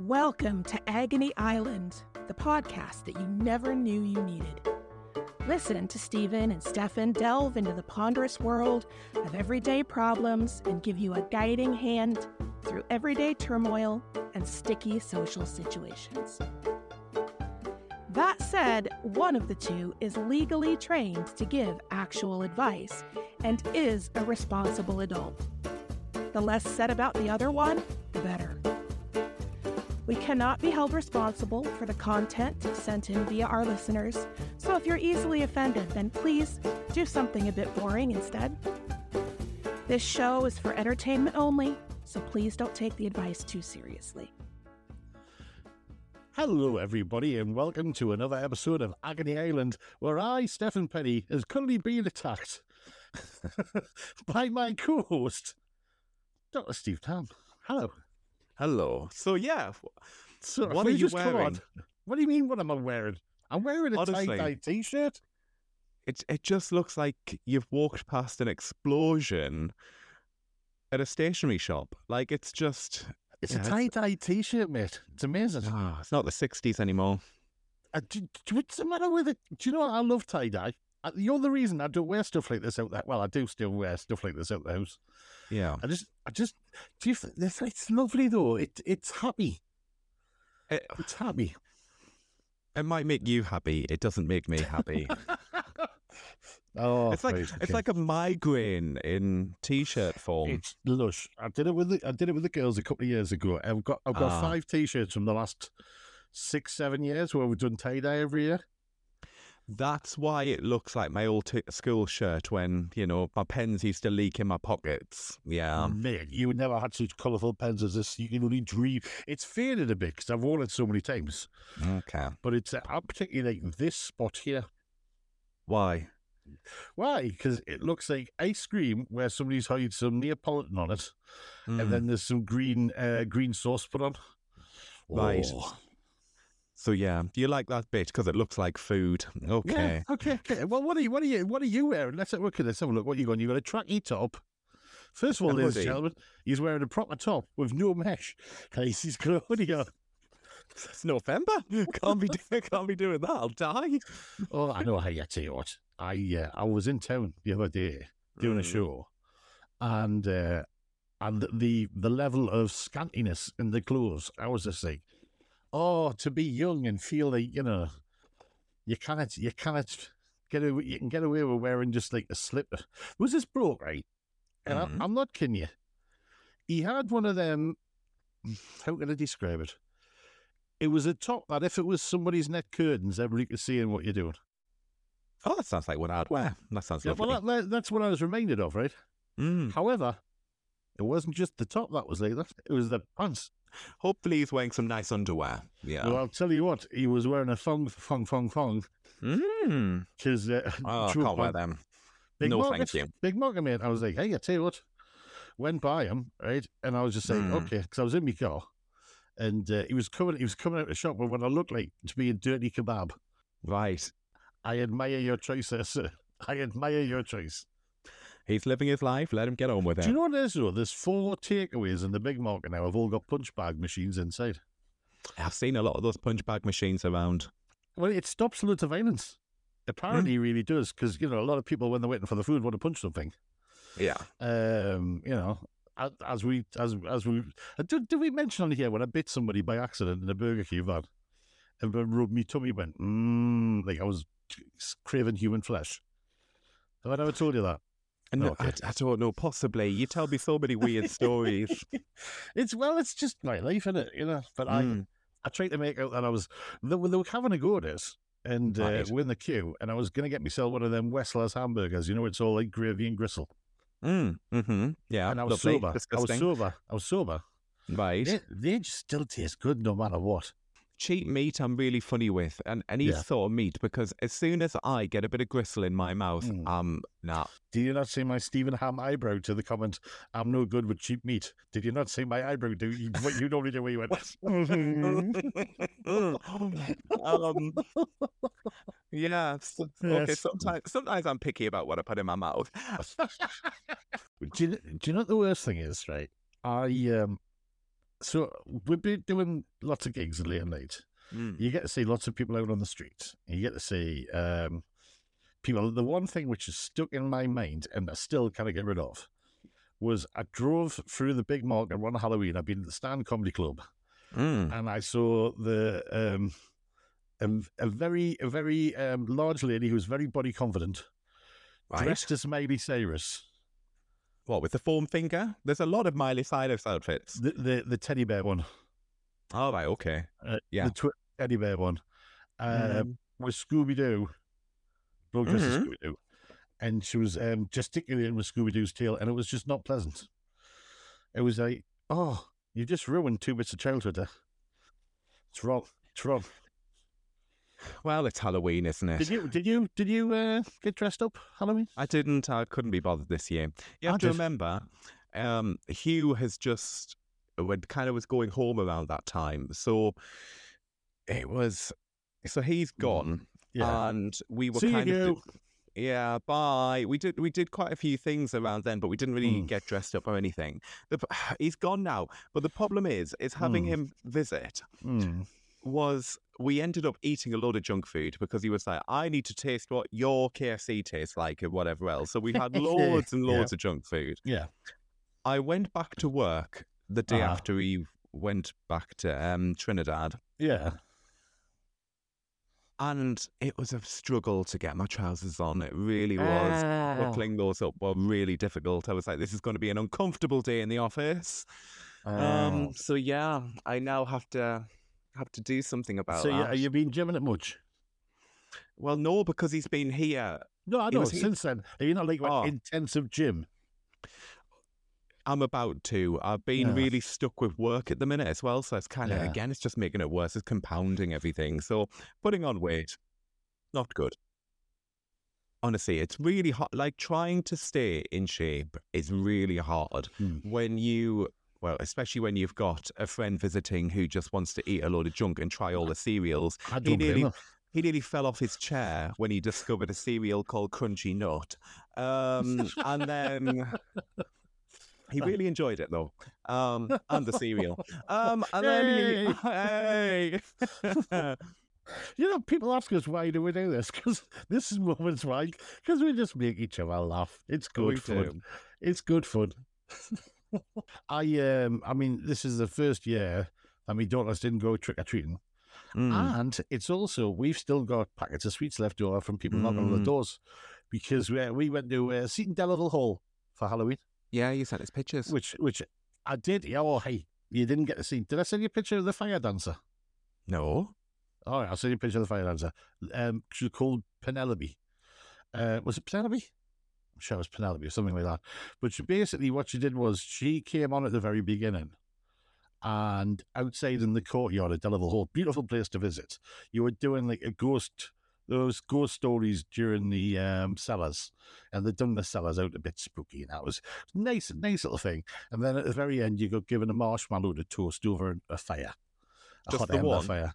Welcome to Agony Island, the podcast that you never knew you needed. Listen to Steven and Steffen delve into the ponderous world of everyday problems and give you a guiding hand through everyday turmoil and sticky social situations. That said, one of the two is legally trained to give actual advice and is a responsible adult. The less said about the other one, the better. We cannot be held responsible for the content sent in via our listeners, so if you're easily offended, then please do something a bit boring instead. This show is for entertainment only, so please don't take the advice too seriously. Hello, everybody, and welcome to another episode of Agony Island, where I, Steffen Petty, is currently being attacked by my co-host, Dr. Steve Tam. Hello. Hello. So what are you wearing? What do you mean? What am I wearing? I'm wearing a tie-dye t-shirt. It just looks like you've walked past an explosion at a stationery shop. Like it's a tie-dye t-shirt, mate. It's amazing. Oh, it's not the '60s anymore. What's the matter with it? Do you know what? I love tie-dye. You're the reason I don't wear stuff like this out there. Well, I do still wear stuff like this out the house. Yeah. It's lovely though. It's happy. It's happy. It might make you happy. It doesn't make me happy. It's like a migraine in t-shirt form. It's lush. I did it with the girls a couple of years ago. I've got 5 t-shirts from the last 6-7 years where we've done tie-dye every year. That's why it looks like my old school shirt when, you know, my pens used to leak in my pockets. Yeah. Man, you never had such colourful pens as this. You can only dream. It's faded a bit because I've worn it so many times. Okay. But it's I particularly like this spot here. Why? Why? Because it looks like ice cream where somebody's hired some Neapolitan on it and then there's some green sauce put on. Right. Oh. So yeah, do you like that bit because it looks like food? Okay. Yeah, okay. Well, what are you wearing? Let's have a look. What are you going? You got a tracky top. First of all, ladies and gentlemen, he's wearing a proper top with no mesh. He's got a hoodie on. It's November. Can't be doing that. I'll die. Oh, I know. I tell you what. I was in town the other day doing a show, and the level of scantiness in the clothes. I was just like. Oh, to be young and feel like, you know, you can get away with wearing just like a slipper. There was this bloke, right? And I'm not kidding you. He had one of them, how can I describe it? It was a top that if it was somebody's neck curtains, everybody could see in what you're doing. Oh, that sounds like what I'd wear. That sounds lovely. Well, that's what I was reminded of, right? Mm. However, it wasn't just the top that was like that. It was the pants. Hopefully he's wearing some nice underwear. Yeah. Well, I'll tell you what, he was wearing a thong. Mm. I can't wear them. Thank you. Big market, mate. I was like, hey, I tell you what, went by him, right? And I was just saying, okay, because I was in my car, and he was coming out of the shop with what I looked like to be a dirty kebab. Right. I admire your choice, sir. I admire your choice. He's living his life. Let him get on with it. Do you know what it is, though? There's 4 takeaways in the big market now. I've all got punch bag machines inside. I've seen a lot of those punch bag machines around. Well, it stops loads of violence. Apparently, it really does, because, you know, a lot of people, when they're waiting for the food, want to punch something. Yeah. You know, did we mention on here when I bit somebody by accident in a Burger King van? And rubbed me tummy, went, like I was craving human flesh. Have I never told you that? No, okay. I don't know. Possibly. You tell me so many weird stories. It's just my life, isn't it? You know. But I tried to make out that they were having a go at us, and we're in the queue, and I was going to get myself one of them Westler's hamburgers. You know, it's all like gravy and gristle. Yeah. And I was sober. Disgusting. I was sober. Right. They just still taste good no matter what. Cheap meat I'm really funny with, and any sort of meat, because as soon as I get a bit of gristle in my mouth, nah. Did you not see my Stephen Ham eyebrow to the comment, I'm no good with cheap meat? Did you not see my eyebrow do what you normally do where you went? Yeah. Okay, sometimes I'm picky about what I put in my mouth. Do you know what the worst thing is, right? I So we've been doing lots of gigs at late at night. Mm. You get to see lots of people out on the streets. You get to see people. The one thing which is stuck in my mind and I still kind of get rid of was I drove through the big market one Halloween. I've been at the Stand Comedy Club, and I saw the a very large lady who was very body confident, right, dressed as Miley Cyrus. What, with the foam finger? There's a lot of Miley Cyrus outfits. The teddy bear one. Oh, right, okay. The teddy bear one. With Scooby-Doo. Scooby-Doo. And she was gesticulating with Scooby-Doo's tail, and it was just not pleasant. It was like, oh, you just ruined 2 bits of childhood. It's wrong. It's wrong. Well, it's Halloween, isn't it? Did you get dressed up Halloween? I didn't. I couldn't be bothered this year. You have to remember, Hugh has just kind of was going home around that time, so it was. So he's gone, and we were bye. We did quite a few things around then, but we didn't really get dressed up or anything. He's gone now, but the problem is having him visit. Was we ended up eating a load of junk food because he was like, I need to taste what your KFC tastes like and whatever else. So we had loads and loads of junk food. Yeah. I went back to work the day after he went back to Trinidad. Yeah. And it was a struggle to get my trousers on. It really was. Buckling those up were really difficult. I was like, this is going to be an uncomfortable day in the office. So yeah, I now have to do something about that. So yeah, you've been gymming it much? Well, no, because he's been here. No, I know. Since then, are you not like an intensive gym? I'm about to. I've been really stuck with work at the minute as well, so it's kind of, again, it's just making it worse. It's compounding everything. So putting on weight, not good. Honestly, it's really hard. Like, trying to stay in shape is really hard when you... Well, especially when you've got a friend visiting who just wants to eat a load of junk and try all the cereals. He nearly fell off his chair when he discovered a cereal called Crunchy Nut. And then he really enjoyed it, though, and the cereal. Then you know, people ask us why do we do this, because this is moments like, because we just make each other laugh. It's good fun. It's good fun. I mean, this is the first year that my daughters didn't go trick-or-treating. And it's also, we've still got packets of sweets left over from people knocking on the doors, because we went to Seaton Delaval Hall for Halloween. Yeah, you sent us pictures. Which I did. Oh, hey, you didn't get to see. Did I send you a picture of the fire dancer? No. All right, I'll send you a picture of the fire dancer. She was called Penelope. Was it Penelope? I'm sure it was Penelope or something like that. But she basically, what she did was she came on at the very beginning, and outside in the courtyard at Delaval Hall, beautiful place to visit. You were doing like those ghost stories during the cellars, and they'd done the cellars out a bit spooky, and that was nice little thing. And then at the very end, you got given a marshmallow to toast over a fire. Just the one? Fire.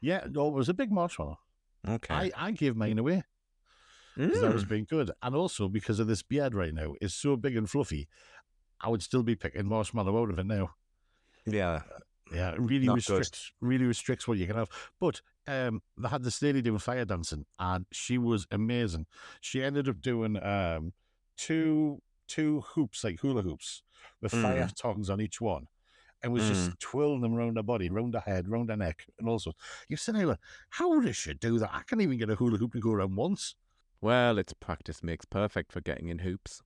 Yeah, no, it was a big marshmallow. Okay. I gave mine away. Because that was being good. And also because of this beard right now is so big and fluffy, I would still be picking marshmallow out of it now. Yeah. Yeah, it really restricts what you can have. But they had this lady doing fire dancing, and she was amazing. She ended up doing two hoops, like hula hoops, with fire tongs on each one, and was just twirling them round her body, round her head, round her neck, and all sorts. You're sitting there like, how does she do that? I can't even get a hula hoop to go around once. Well, it's practice makes perfect for getting in hoops.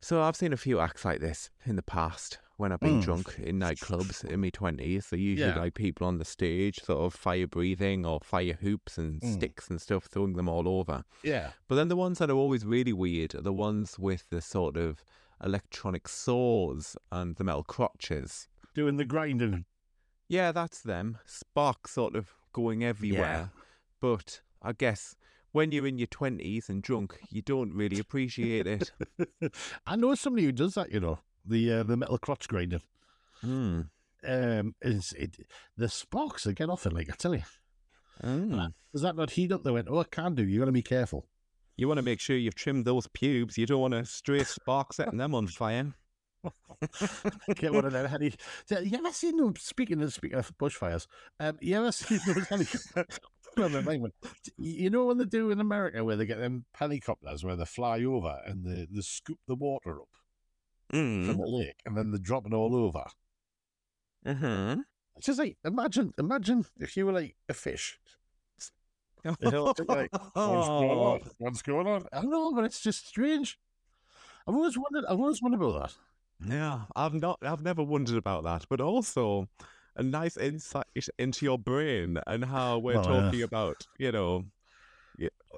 So I've seen a few acts like this in the past when I've been drunk in nightclubs in my 20s. They're usually like people on the stage, sort of fire breathing or fire hoops and sticks and stuff, throwing them all over. Yeah. But then the ones that are always really weird are the ones with the sort of electronic saws and the metal crotches. Doing the grinding. Yeah, that's them. Sparks sort of going everywhere. Yeah. But I guess... when you're in your 20s and drunk, you don't really appreciate it. I know somebody who does that, you know, the metal crotch grinder. The sparks are getting off it, like, I tell you. Does that not heat up? They went, oh, it can do. You've got to be careful. You want to make sure you've trimmed those pubes. You don't want to stray sparks setting them on fire. Get one of them. You ever seen them, speaking of bushfires? You ever seen those helicopters? You know what they do in America where they get them helicopters where they fly over and they scoop the water up from the lake and then they drop it all over. Mm-hmm. It's just like, imagine if you were like a fish. What's going on? I don't know, but it's just strange. I've always wondered about that. Yeah, I've never wondered about that, but also a nice insight into your brain and how we're talking about, you know,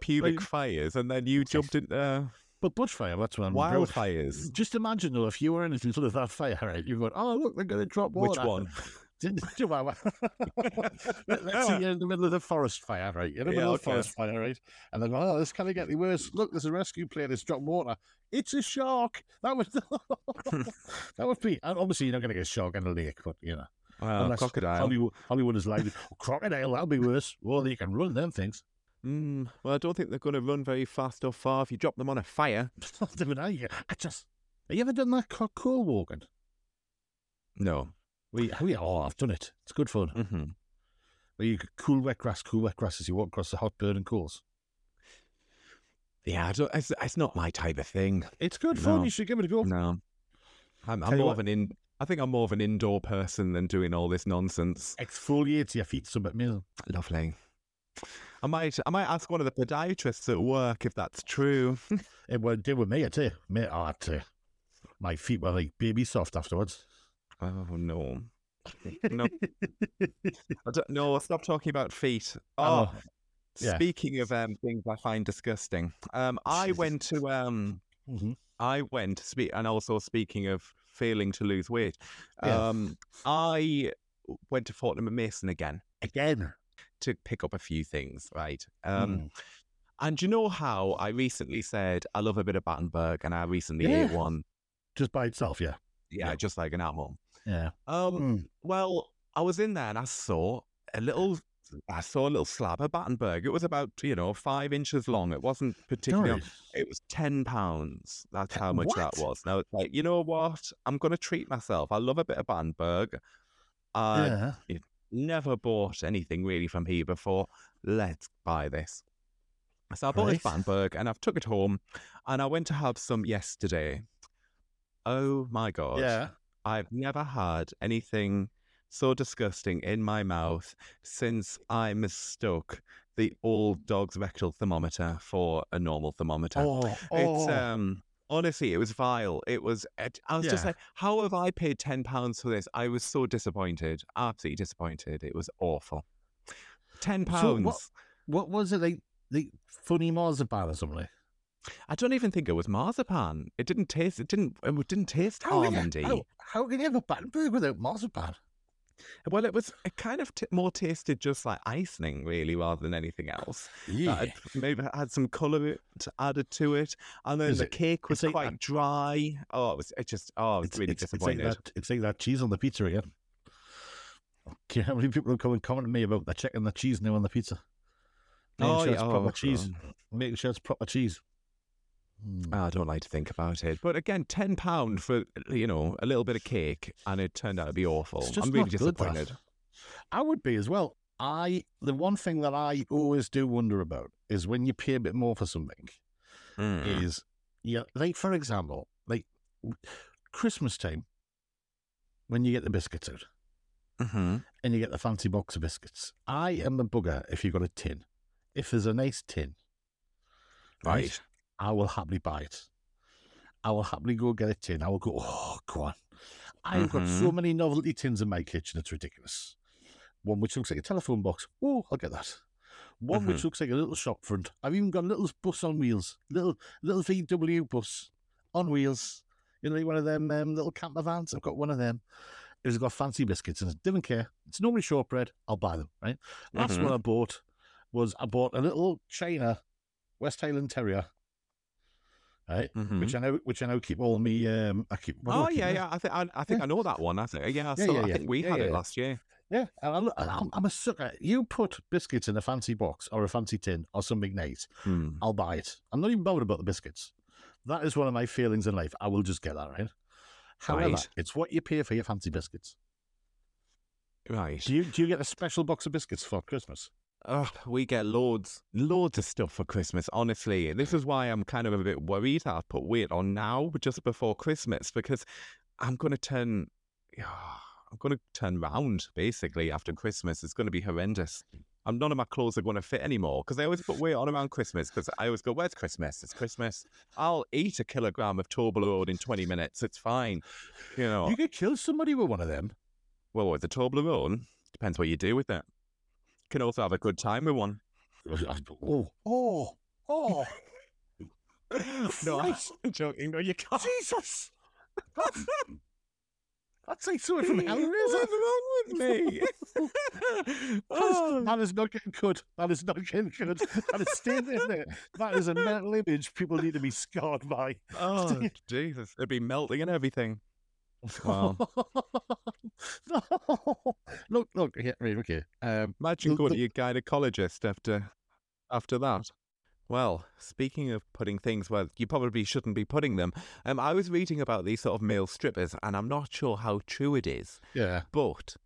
pubic fires, and then you jumped into... But bushfire, that's what I'm talking about. Wildfires. Just imagine, though, if you were in front of that fire, right, you've got, oh, look, they're going to drop water. Which one? Let's see, you're in the middle of the forest fire, right? You're in the middle of the forest fire, right? And then, oh, this can't get any worse. Look, there's a rescue plane that's dropped water. It's a shark. That would be. And obviously, you're not going to get a shark in a lake, but, you know. Well, crocodile. Hollywood is like, oh, crocodile, that'll be worse. Well, you can run them things. Well, I don't think they're going to run very fast or far if you drop them on a fire. Have you ever done that coal walking? No. I've done it. It's good fun. Mm-hmm. Where you cool wet grass as you walk across the hot burning coals. Yeah, it's not my type of thing. It's good fun. You should give it a go. No, I think I'm more of an indoor person than doing all this nonsense. Exfoliates your feet so amazing. Lovely. I might ask one of the podiatrists at work if that's true. It did with me, I tell you. My feet were like baby soft afterwards. Oh, no. No. Stop talking about feet. Oh, yeah. Speaking of things I find disgusting, speaking of failing to lose weight, I went to Fortnum and Mason again to pick up a few things, right? And you know how I recently said I love a bit of Battenberg, and I recently ate one just by itself, yeah, just like an animal. Yeah. Well, I was in there and I saw a little slab of Battenberg. It was about 5 inches long. It wasn't particularly. Nice. It was £10. That's how much that was. Now it's like, you know what? I'm going to treat myself. I love a bit of Battenberg. I never bought anything really from here before. Let's buy this. So I bought this Battenberg and I've took it home, and I went to have some yesterday. Oh my God. Yeah. I've never had anything so disgusting in my mouth since I mistook the old dog's rectal thermometer for a normal thermometer. It's honestly, it was vile. I was just like, how have I paid £10 for this? I was so disappointed, absolutely disappointed. It was awful. £10. So what was it, like the funny marzipan or something? I don't even think it was marzipan. It didn't taste. It didn't taste almondy. How can you have a Battenberg without marzipan? Well, it kind of more tasted just like icing, really, rather than anything else. Yeah. It maybe had some colour added to it, and then the cake was quite dry. Oh, it was really disappointing. It's like that cheese on the pizza again. Okay, how many people have come and commented to me about that, checking the cheese now on the pizza? Making sure it's proper cheese. I don't like to think about it, but again, £10 for a little bit of cake, and it turned out to be awful. I'm really disappointed. I would be as well. The one thing that I always do wonder about is when you pay a bit more for something. Is like, for example, like Christmas time when you get the biscuits out, and you get the fancy box of biscuits. I am the bugger if you've got a tin. If there's a nice tin, right? I will happily buy it. I will happily go get a tin. I will go, oh, go on. I've got so many novelty tins in my kitchen, it's ridiculous. One which looks like a telephone box. Oh, I'll get that. One which looks like a little shop front. I've even got a little bus on wheels, little VW bus on wheels. You know, one of them little camper vans. I've got one of them. It's got fancy biscuits and it doesn't care. It's normally shortbread. I'll buy them, right? Last one I bought a little China West Highland Terrier. Right, which I now keep all me. I think I know that one. I think we had it last year. Yeah, and I'm a sucker. You put biscuits in a fancy box or a fancy tin or something nice, I'll buy it. I'm not even bothered about the biscuits. That is one of my failings in life. I will just get that, right. However, right. It's what you pay for your fancy biscuits. Right. Do you get a special box of biscuits for Christmas? Oh, we get loads of stuff for Christmas, honestly. This is why I'm kind of a bit worried I've put weight on now, just before Christmas, because I'm going to turn round, basically, after Christmas. It's going to be horrendous. None of my clothes are going to fit anymore, because I always put weight on around Christmas, because I always go, where's Christmas? It's Christmas. I'll eat a kilogram of Toblerone in 20 minutes. It's fine. You know, you could kill somebody with one of them. Well, with the Toblerone, depends what you do with it. Can also have a good time with one. Oh. No, I'm joking. No, you can't. Jesus! That's like someone from Hellraiser. What's wrong with me? That is not getting good. That is staying in there. That is a mental image people need to be scarred by. Oh, Jesus. It'd be melting and everything. Wow. No. Look. Yeah, okay. Imagine going to your gynecologist after that. Well, speaking of putting things where you probably shouldn't be putting them, I was reading about these sort of male strippers, and I'm not sure how true it is. Yeah. But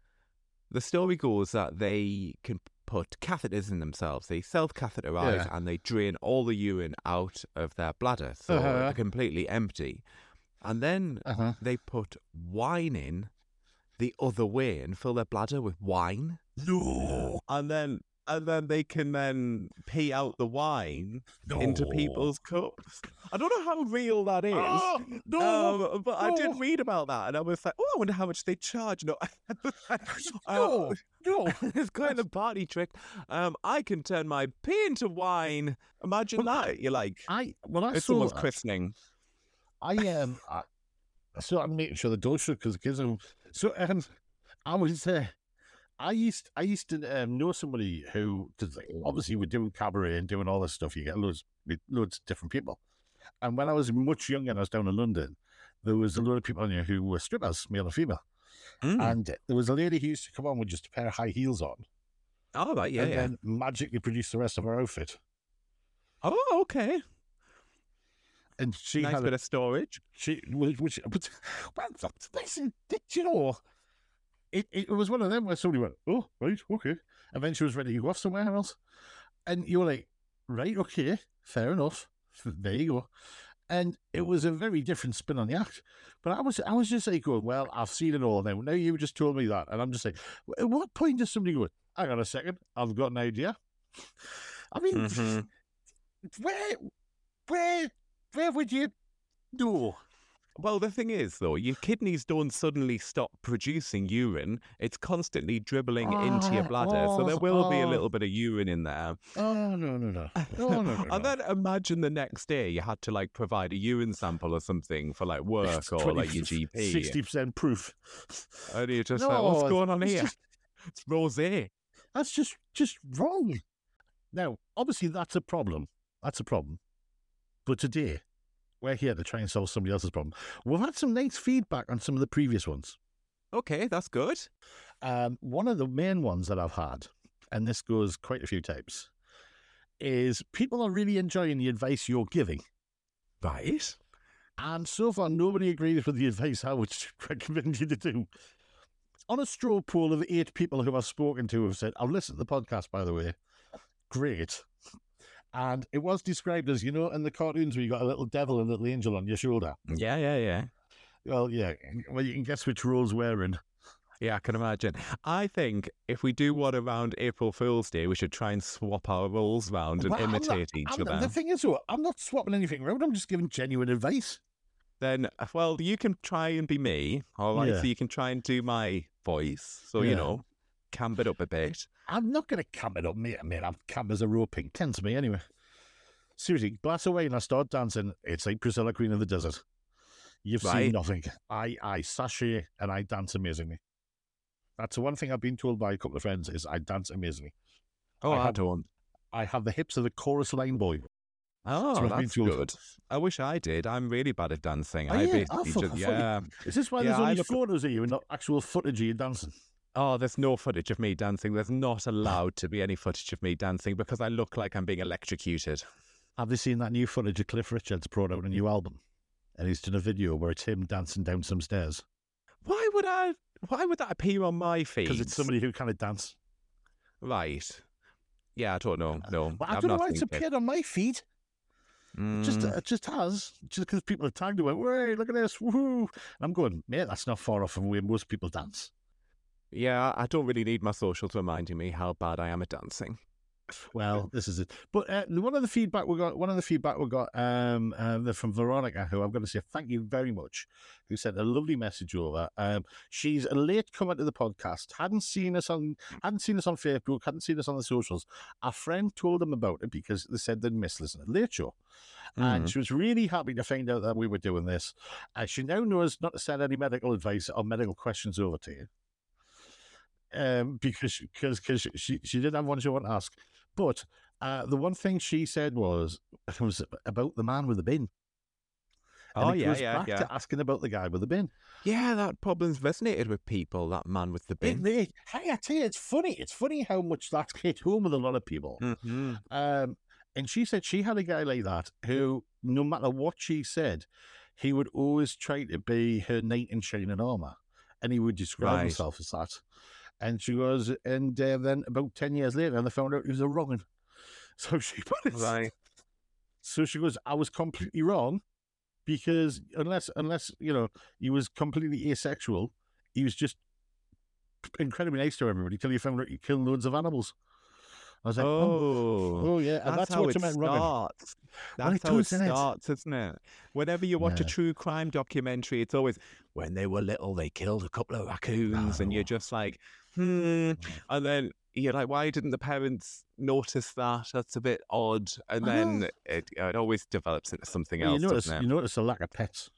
the story goes that they can put catheters in themselves. They self-catheterize, and they drain all the urine out of their bladder, so they're completely empty. And then they put wine in the other way and fill their bladder with wine. No. And then they can then pee out the wine into people's cups. I don't know how real that is. Oh, no, but I did read about that, and I was like, oh, I wonder how much they charge. No, it's kind of a party trick. I can turn my pee into wine. Imagine that. You're like, it's almost christening. I'm making sure the door shut because it gives them. So I used to know somebody who, because obviously we're doing cabaret and doing all this stuff, you get loads of different people. And when I was much younger and I was down in London, there was a lot of people on here who were strippers, male and female. Mm. And there was a lady who used to come on with just a pair of high heels on. Oh, right, yeah. And then magically produce the rest of her outfit. Oh, okay. And she nice had bit of storage. It was one of them where somebody went, oh, right, okay. And then she was ready to go off somewhere else. And you were like, right, okay, fair enough. There you go. And it was a very different spin on the act. But I was just like going, well, I've seen it all now. Now you just told me that. And I'm just like, at what point does somebody go, hang on a second, I've got an idea. I mean, where would you do? Well, the thing is, though, your kidneys don't suddenly stop producing urine. It's constantly dribbling into your bladder, so there will be a little bit of urine in there. Oh, no. And then imagine the next day you had to, like, provide a urine sample or something for, like, work it's or, like, your GP. 60% proof. And you're just like, what's going on here? It's rosé. That's just wrong. Now, obviously, that's a problem. But today, we're here to try and solve somebody else's problem. We've had some nice feedback on some of the previous ones. Okay, that's good. One of the main ones that I've had, and this goes quite a few times, is people are really enjoying the advice you're giving. Right. And so far, nobody agrees with the advice I would recommend you to do. On a straw poll of 8 people who I've spoken to have said, I've listened to the podcast, by the way. Great. And it was described as, you know, in the cartoons where you got a little devil and a little angel on your shoulder. Yeah. Well, yeah. Well, you can guess which role's wearing. Yeah, I can imagine. I think if we do one around April Fool's Day, we should try and swap our roles round and imitate each other. The thing is, I'm not swapping anything around. I'm just giving genuine advice. Then, well, you can try and be me, all right? Yeah. So you can try and do my voice. So, you know, camp it up a bit. I'm not going to cam it up, mate. I mean, I'm cam as a raw pink tin to me anyway. Seriously, glass away and I start dancing. It's like Priscilla, Queen of the Desert. You've seen nothing. I sashay and I dance amazingly. That's the one thing I've been told by a couple of friends is I dance amazingly. Oh, I don't. I have the hips of the chorus line boy. Oh, that's good. I wish I did. I'm really bad at dancing. Is this why there's only photos of you and not actual footage of you dancing? Oh, there's no footage of me dancing. There's not allowed to be any footage of me dancing because I look like I'm being electrocuted. Have you seen that new footage of Cliff Richards brought out a new album? and he's done a video where it's him dancing down some stairs. Why would that appear on my feed? Because it's somebody who kind of dances. Right. Yeah, I don't know. No, well, I don't know why it's appeared on my feed. Mm. It just has. Just because people have tagged it, went, "Hey, look at this, woo!" And I'm going, mate, that's not far off from where most people dance. Yeah, I don't really need my socials reminding me how bad I am at dancing. Well, this is it. But one of the feedback we got from Veronica, who I'm going to say thank you very much, who sent a lovely message over. She's a late comer to the podcast. Hadn't seen us on Facebook. Hadn't seen us on the socials. Our friend told them about it because they said they'd miss listening to the late show, and she was really happy to find out that we were doing this. She now knows not to send any medical advice or medical questions over to you. Because she did have one she wanted to ask, but the one thing she said was about the man with the bin. And it goes back to asking about the guy with the bin. Yeah, that problem's resonated with people. That man with the bin. I tell you, it's funny. It's funny how much that hit home with a lot of people. Mm-hmm. And she said she had a guy like that who, no matter what she said, he would always try to be her knight in shining armor, and he would describe himself as that. And she goes, then about 10 years later, they found out he was a wrong one. So she put it. Right. So she goes, I was completely wrong, because unless you know, he was completely asexual, he was just incredibly nice to everybody till you found out he killed loads of animals. I was like, oh yeah. And that's how what it starts. That's how it starts, isn't it? Whenever you watch a true crime documentary, it's always, when they were little, they killed a couple of raccoons, and you're just like, and then you're like, why didn't the parents notice that? That's a bit odd. And then it always develops into something else. You notice a lack of pets.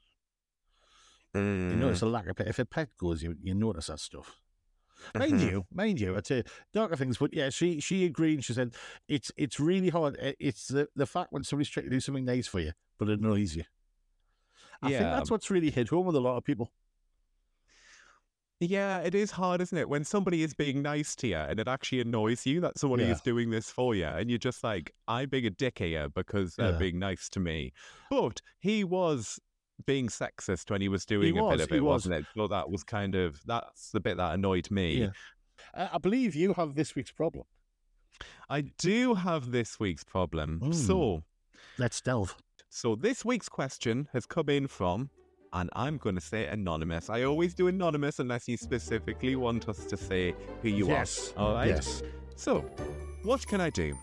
Mm. You notice a lack of pets. If a pet goes, you notice that stuff. Mind you, I tell you, darker things. But yeah, she agreed. And she said it's really hard. It's the fact when somebody's trying to do something nice for you, but it annoys you. I think that's what's really hit home with a lot of people. Yeah, it is hard, isn't it? When somebody is being nice to you and it actually annoys you that somebody is doing this for you, and you're just like, I'm being a dick here because they're being nice to me. But he was being sexist when he was doing wasn't it? So that was kind of, that's the bit that annoyed me. Yeah. I believe you have this week's problem. I do have this week's problem. So let's delve. So this week's question has come in from, and I'm going to say anonymous. I always do anonymous unless you specifically want us to say who you are. All right? Yes. So, what can I do?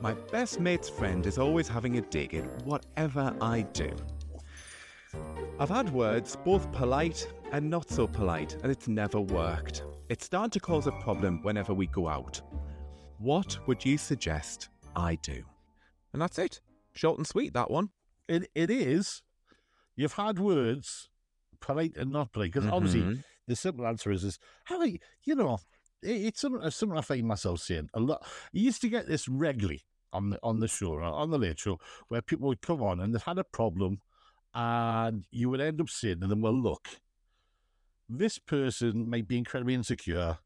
My best mate's friend is always having a dig at whatever I do. I've had words, both polite and not so polite, and it's never worked. It's starting to cause a problem whenever we go out. What would you suggest I do? And that's it. Short and sweet, that one. It is. You've had words, polite and not polite, because obviously the simple answer is Harry, you know, it's something I find myself saying a lot. You used to get this regularly on the show, on the late show, where people would come on and they've had a problem, and you would end up saying to them, well, look, this person might be incredibly insecure,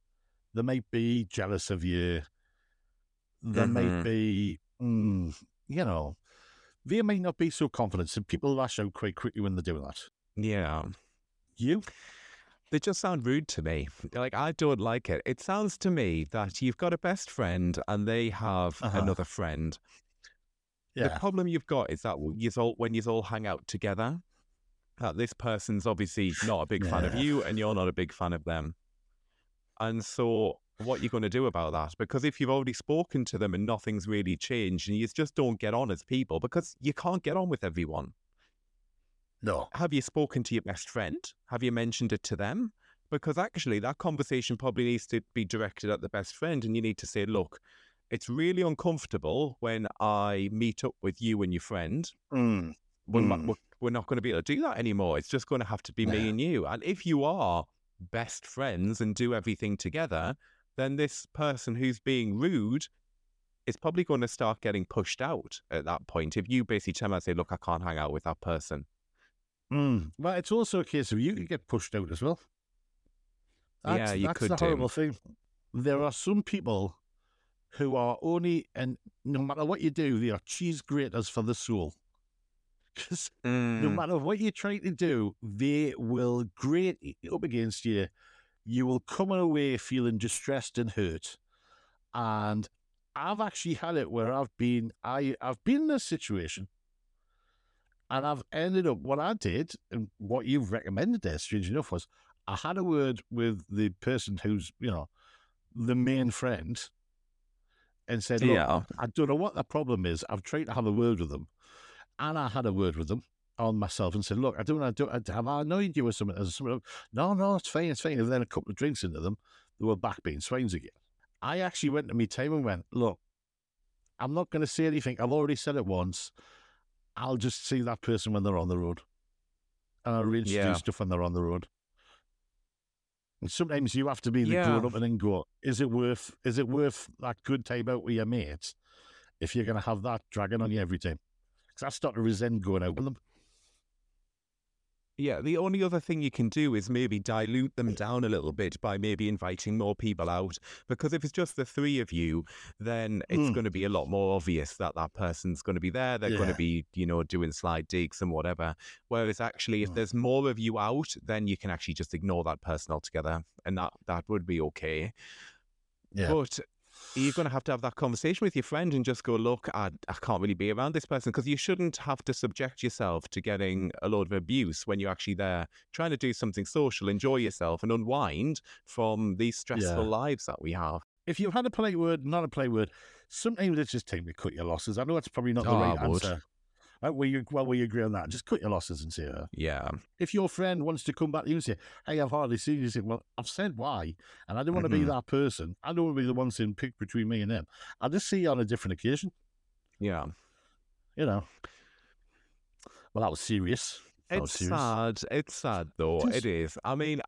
they might be jealous of you, they might be, you know, they may not be so confident, and people lash out quite quickly when they do that. Yeah. You? They just sound rude to me. Like, I don't like it. It sounds to me that you've got a best friend and they have another friend. Yeah. The problem you've got is that when you all hang out together, that this person's obviously not a big fan of you and you're not a big fan of them. And so what you're going to do about that, because if you've already spoken to them and nothing's really changed and you just don't get on as people, because you can't get on with everyone. No. Have you spoken to your best friend? Have you mentioned it to them? Because actually that conversation probably needs to be directed at the best friend, and you need to say, look, it's really uncomfortable when I meet up with you and your friend. We're not going to be able to do that anymore. It's just going to have to be me and you. And if you are best friends and do everything together, then this person who's being rude is probably going to start getting pushed out at that point. If you basically tell them and say, look, I can't hang out with that person. Well, it's also a case of you could get pushed out as well. That's the horrible thing. There are some people who are only, and no matter what you do, they are cheese graters for the soul. because no matter what you try to do, they will grate up against you. You will come away feeling distressed and hurt. And I've actually had it where I've been in this situation, and I've ended up, what I did and what you've recommended there, strange enough, was I had a word with the person who's, you know, the main friend, and said, look, yeah, I don't know what the problem is. I've tried to have a word with them. And I had a word with them on myself and said, look, have I annoyed you or something? No, it's fine. And then a couple of drinks into them, they were back being swines again. I actually went to my time and went, look, I'm not going to say anything. I've already said it once. I'll just see that person when they're on the road. And I'll reintroduce stuff when they're on the road. And sometimes you have to be the grown up and then go, is it worth that good time out with your mates if you're going to have that dragging on you every time? Because I start to resent going out with them. Yeah, the only other thing you can do is maybe dilute them down a little bit by maybe inviting more people out. Because if it's just the three of you, then it's going to be a lot more obvious that person's going to be there. They're going to be, you know, doing slide digs and whatever. Whereas actually, if there's more of you out, then you can actually just ignore that person altogether. And that would be okay. Yeah. But you're going to have that conversation with your friend and just go, look, I can't really be around this person, because you shouldn't have to subject yourself to getting a load of abuse when you're actually there trying to do something social, enjoy yourself and unwind from these stressful lives that we have. If you've had a polite word, not a polite word, sometimes it's just time to cut your losses. I know that's probably not the right answer. Right, will you agree on that? Just cut your losses and say, If your friend wants to come back to you and say, hey, I've hardly seen you, say, well, I've said why, and I don't want to be that person. I don't want to be the one saying pick between me and them. I'll just see you on a different occasion. Yeah. You know. Well, that was serious. It's sad, though. It is. I mean,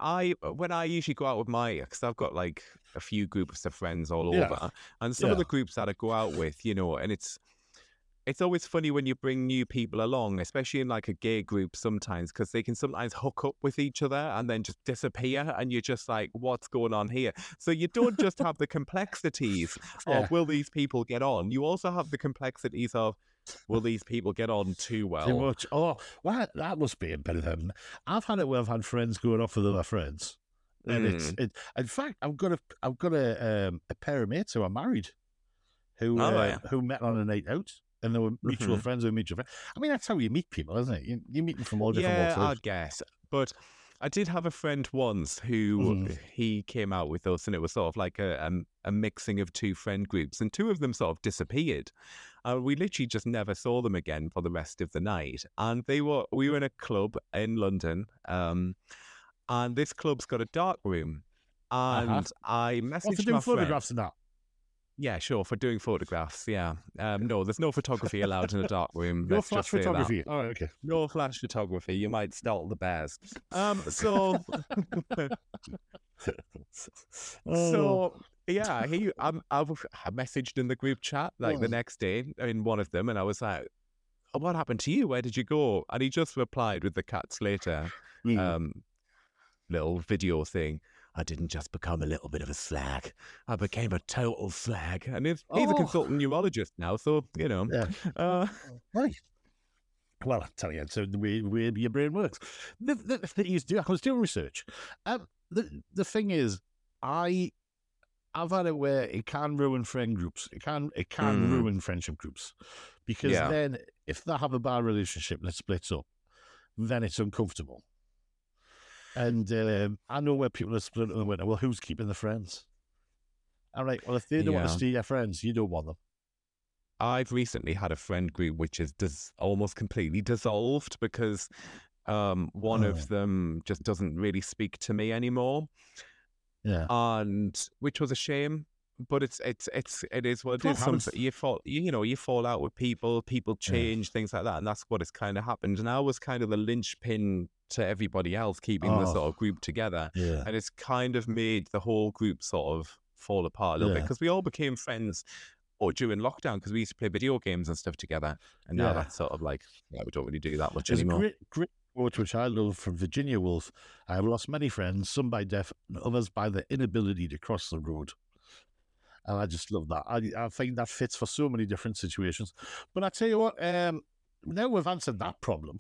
when I usually go out with because I've got like a few groups of friends all over, and some of the groups that I go out with, you know, and it's always funny when you bring new people along, especially in like a gay group sometimes, because they can sometimes hook up with each other and then just disappear. And you're just like, what's going on here? So you don't just have the complexities of, will these people get on? You also have the complexities of, will these people get on too well? Too much. Oh, well, that must be a bit of them. I've had it where I've had friends going off with other friends. And in fact, I've got a pair of mates who are married who met on a night out. And they were mutual friends with mutual friends. I mean, that's how you meet people, isn't it? You meet them from all different walks of life. Yeah, I guess. But I did have a friend once who he came out with us, and it was sort of like a mixing of two friend groups, and two of them sort of disappeared. We literally just never saw them again for the rest of the night. And we were in a club in London, and this club's got a dark room. And I messaged my friend. What's to do with photographs and that? Yeah, sure, for doing photographs, yeah. No, there's no photography allowed in a dark room. No flash photography. Oh, okay. No flash photography. You might startle the bears. Yeah, I messaged in the group chat the next day in one of them, and I was like, oh, what happened to you? Where did you go? And he just replied with the cats later little video thing. I didn't just become a little bit of a slag. I became a total slag. And he's a consultant neurologist now, so, you know. Yeah. Right. Well, I tell you, so the way your brain works. The thing is, I was doing research. The thing is, I've had it where it can ruin friend groups. It can ruin friendship groups. Because then, if they have a bad relationship and it splits up, then it's uncomfortable. And I know where people are split in the winter. Well, who's keeping the friends? All right, well, if they don't want to steal your friends, you don't want them. I've recently had a friend group which is almost completely dissolved because one of them just doesn't really speak to me anymore. Yeah, and which was a shame. But it is what it is. You fall out with people. People change, things like that, and that's what has kind of happened. And I was kind of the linchpin to everybody else, keeping the sort of group together. Yeah. And it's kind of made the whole group sort of fall apart a little bit, because we all became friends during lockdown because we used to play video games and stuff together. And now that's sort of like we don't really do that much anymore. There's a great quote which I love from Virginia Woolf: "I have lost many friends, some by death, and others by the inability to cross the road." And I just love that. I think that fits for so many different situations. But I tell you what, now we've answered that problem.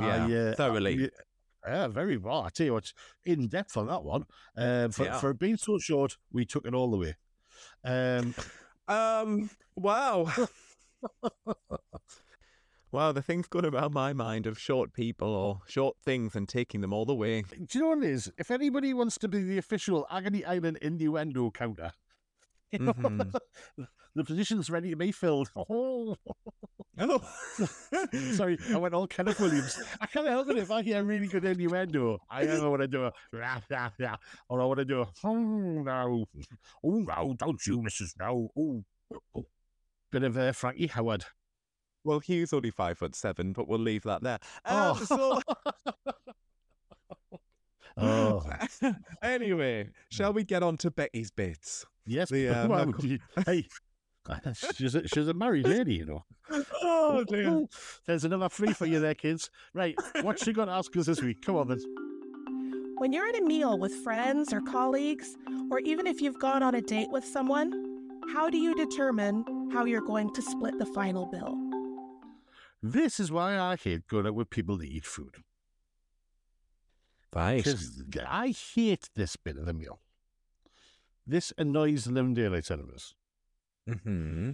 Yeah, thoroughly. Yeah, very well. I tell you what, in depth on that one. For being so short, we took it all the way. Wow. Wow, the thing's good about my mind of short people or short things and taking them all the way. Do you know what it is? If anybody wants to be the official Agony Island innuendo counter, you know, the position's ready to be filled. Sorry, I went all Kenneth Williams. I can't help it if I hear a really good innuendo. I either want to do a rah, rah, rah, or I want to do a oh no, don't you, Mrs. No. Oh. Bit of Frankie Howerd. Well, Hugh's only 5'7", but we'll leave that there. Anyway, shall we get on to Betty's bits? Yes. Hey, she's a married lady, you know. Oh, dear. There's another free for you there, kids. Right, what's she going to ask us this week? Come on, then. When you're at a meal with friends or colleagues, or even if you've gone on a date with someone, how do you determine how you're going to split the final bill? This is why I hate going out with people to eat food. Because I hate this bit of the meal. This annoys the living daylights out of us. Mm-hmm.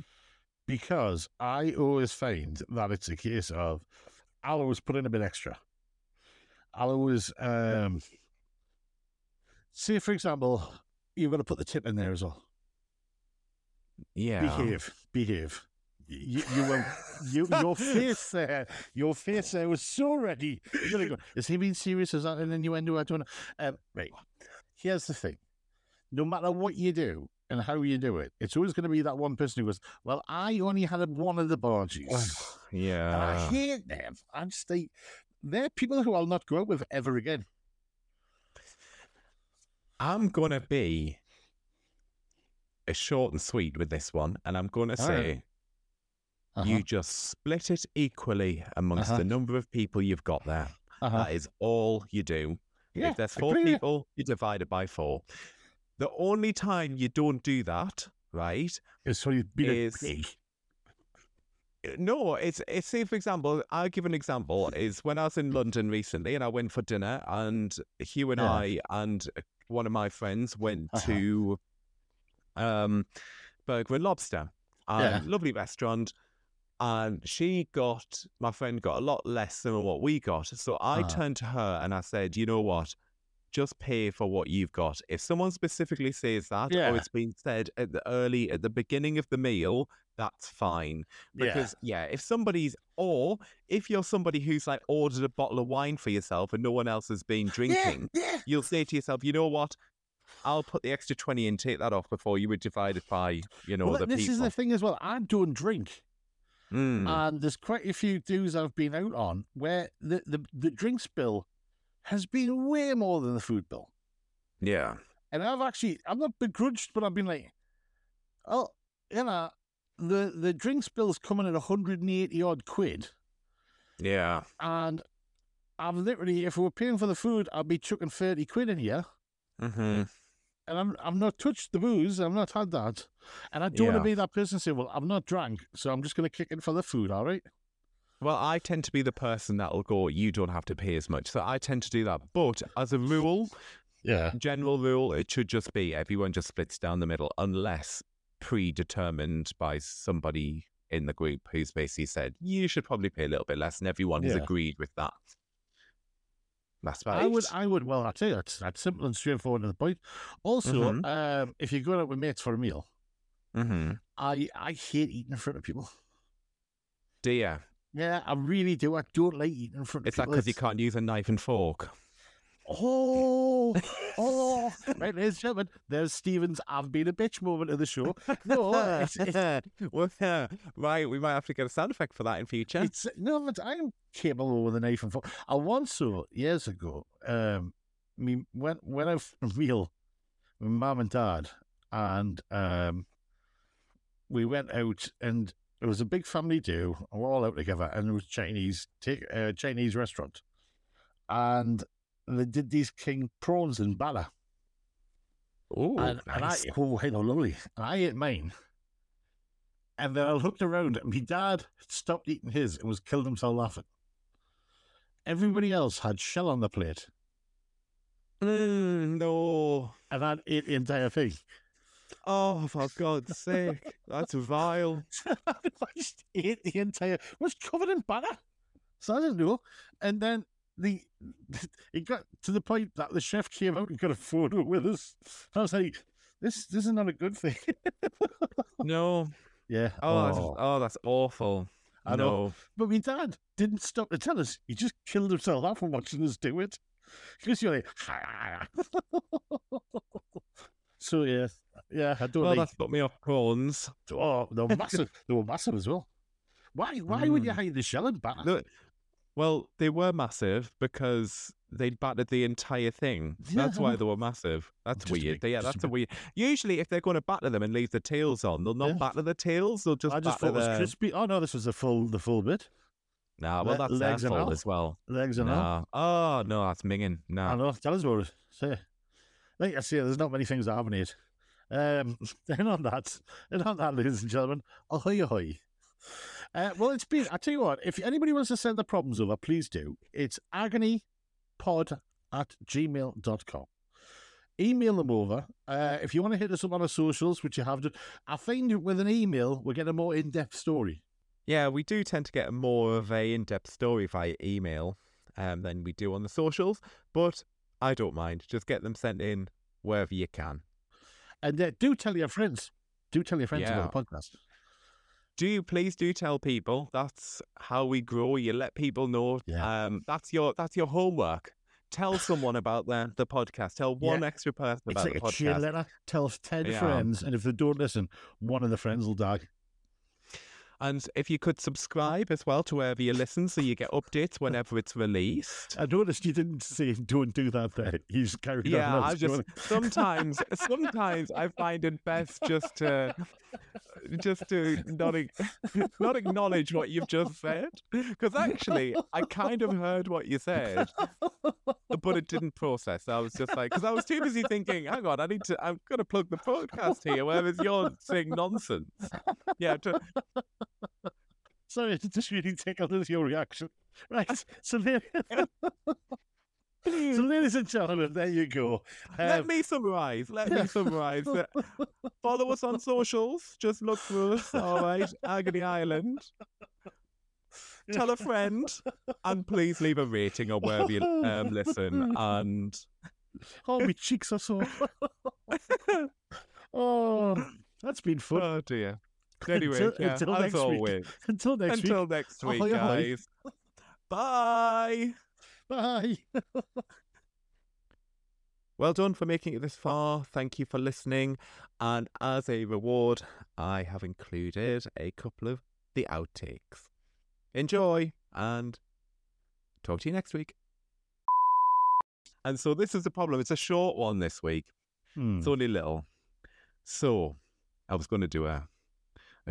Because I always find that it's a case of, I'll always put in a bit extra. I'll always, say, for example, you've got to put the tip in there as well. Yeah. Behave. Your face there was so ready. Is he being serious? Is that an innuendo? I don't know. Right. Here's the thing. No matter what you do and how you do it, it's always going to be that one person who goes, well, I only had one of the bargees. Yeah. And I hate them. I'm just like, they're people who I'll not go out with ever again. I'm going to be short and sweet with this one, and I'm going to say... Uh-huh. You just split it equally amongst the number of people you've got there. That is all you do. Yeah, if there's four people, you divide it by four. The only time you don't do that, right, say, for example, I'll give an example, is when I was in London recently and I went for dinner and Hugh and I and one of my friends went to Burger and Lobster. Lovely restaurant. And my friend got a lot less than what we got. So I turned to her and I said, you know what? Just pay for what you've got. If someone specifically says that, or it's been said at the beginning of the meal, that's fine. Because if you're somebody who's like ordered a bottle of wine for yourself and no one else has been drinking, you'll say to yourself, you know what? I'll put the extra 20 in, take that off before you would divide it by, the people. This is the thing as well. I don't drink. And there's quite a few dues I've been out on where the drinks bill has been way more than the food bill. Yeah. And I'm not begrudged, but I've been like, oh, the drinks bill's coming at 180 odd quid. Yeah. And I'm literally, if we were paying for the food, I'd be chucking 30 quid in here. Mm-hmm. And I'm not touched the booze. I've not had that. And I don't want to be that person saying, well, I've not drank, so I'm just going to kick in for the food, all right? Well, I tend to be the person that'll go, you don't have to pay as much. So I tend to do that. But as a rule, general rule, it should just be everyone just splits down the middle unless predetermined by somebody in the group who's basically said, you should probably pay a little bit less. And everyone has agreed with that. That's right. I tell you, that's simple and straightforward to the point. Also, if you go out with mates for a meal, I hate eating in front of people. Do you? Yeah, I really do. I don't like eating in front of people. Is that because you can't use a knife and fork? Oh. Right, ladies and gentlemen, there's Stephen's I've been a bitch moment of the show. No, right, we might have to get a sound effect for that in future. But I'm capable with a knife and fork. I once saw, years ago, when I was for a meal with Mum and Dad, and we went out, and it was a big family do, and we're all out together, and it was Chinese restaurant. And they did these king prawns in batter. Oh, nice. And I ate mine. And then I looked around and my dad stopped eating his and was killed himself laughing. Everybody else had shell on the plate. No. And I'd ate the entire thing. Oh, for God's sake. That's vile. I just ate the entire... It was covered in batter. So I didn't know. And then it got to the point that the chef came out and got a photo with us. I was like, this is not a good thing. No. Yeah. That's awful. I know. But my dad didn't stop to tell us. He just killed himself off from watching us do it. Because you're like, so yeah. I don't. Well, that's put me off prawns. Oh, they were massive. They were massive as well. Why would you hide the shell and batter? Look, well, they were massive because they'd battered the entire thing. Yeah. That's why they were massive. That's weird. Weird. Usually, if they're going to batter them and leave the tails on, they'll not batter the tails. They'll just. I just thought it was crispy. Oh no, this was the full bit. Nah, well, that's legs their fault as well. Legs and all. Oh, no, that's minging. Nah. I know. Tell us about it. Say. Like I say, there's not many things that I haven't ate. And on that, ladies and gentlemen, ahoy, ahoy. Well, it's been, I tell you what, if anybody wants to send their problems over, please do. It's agonypod@gmail.com. Email them over. If you want to hit us up on our socials, which you have to, I find with an email, we get a more in-depth story. Yeah, we do tend to get more of a in-depth story via email than we do on the socials, but I don't mind. Just get them sent in wherever you can. And do tell your friends. Do tell your friends about the podcast. Please do tell people. That's how we grow. You let people know. Yeah. That's your homework. Tell someone about the podcast. Tell one extra person about the podcast. It's like a cheerleader. Tell 10 friends, and if they don't listen, one of the friends will die. And if you could subscribe as well to wherever you listen so you get updates whenever it's released. I noticed you didn't say, don't do that there. He's carried on. Yeah, sometimes I find it best just to not acknowledge what you've just said. Because actually, I kind of heard what you said, but it didn't process. I was just like, because I was too busy thinking, hang on, I'm going to plug the podcast here, whereas you're saying nonsense. Yeah, sorry, it just really tickled with your reaction. Right, so ladies and gentlemen, there you go. Let me summarise. Follow us on socials. Just look for us. All right, Agony Island. Tell a friend, and please leave a rating or wherever you listen. And oh, my cheeks are sore. Oh, that's been fun. Oh dear. Anyway, until next week, guys. Bye. Well done for making it this far. Thank you for listening. And as a reward, I have included a couple of the outtakes. Enjoy and talk to you next week. And so this is the problem. It's a short one this week. It's only little. So I was going to do a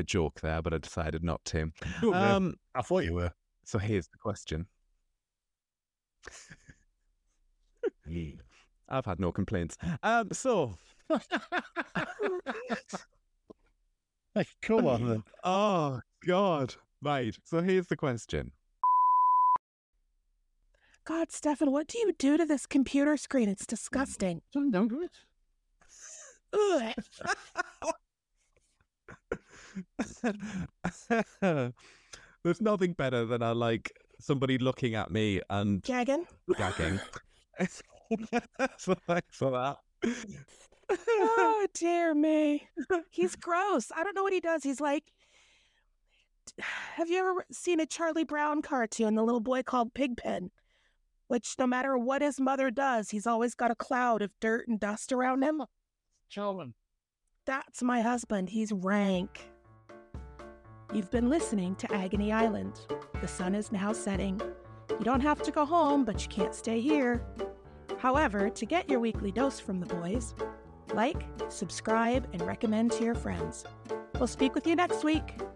joke there, but I decided not to. I thought you were. So here's the question. I've had no complaints. Hey, come on then. Oh, God. Right. So here's the question. God, Steffen, what do you do to this computer screen? It's disgusting. Don't do it. Ugh. There's nothing better than I like somebody looking at me and gagging. So thanks for that. Oh dear me, he's gross. I don't know what he does. He's like, have you ever seen a Charlie Brown cartoon, the little boy called Pigpen, which no matter what his mother does, he's always got a cloud of dirt and dust around him? Children. That's my husband. He's rank. You've been listening to Agony Island. The sun is now setting. You don't have to go home, but you can't stay here. However, to get your weekly dose from the boys, like, subscribe, and recommend to your friends. We'll speak with you next week.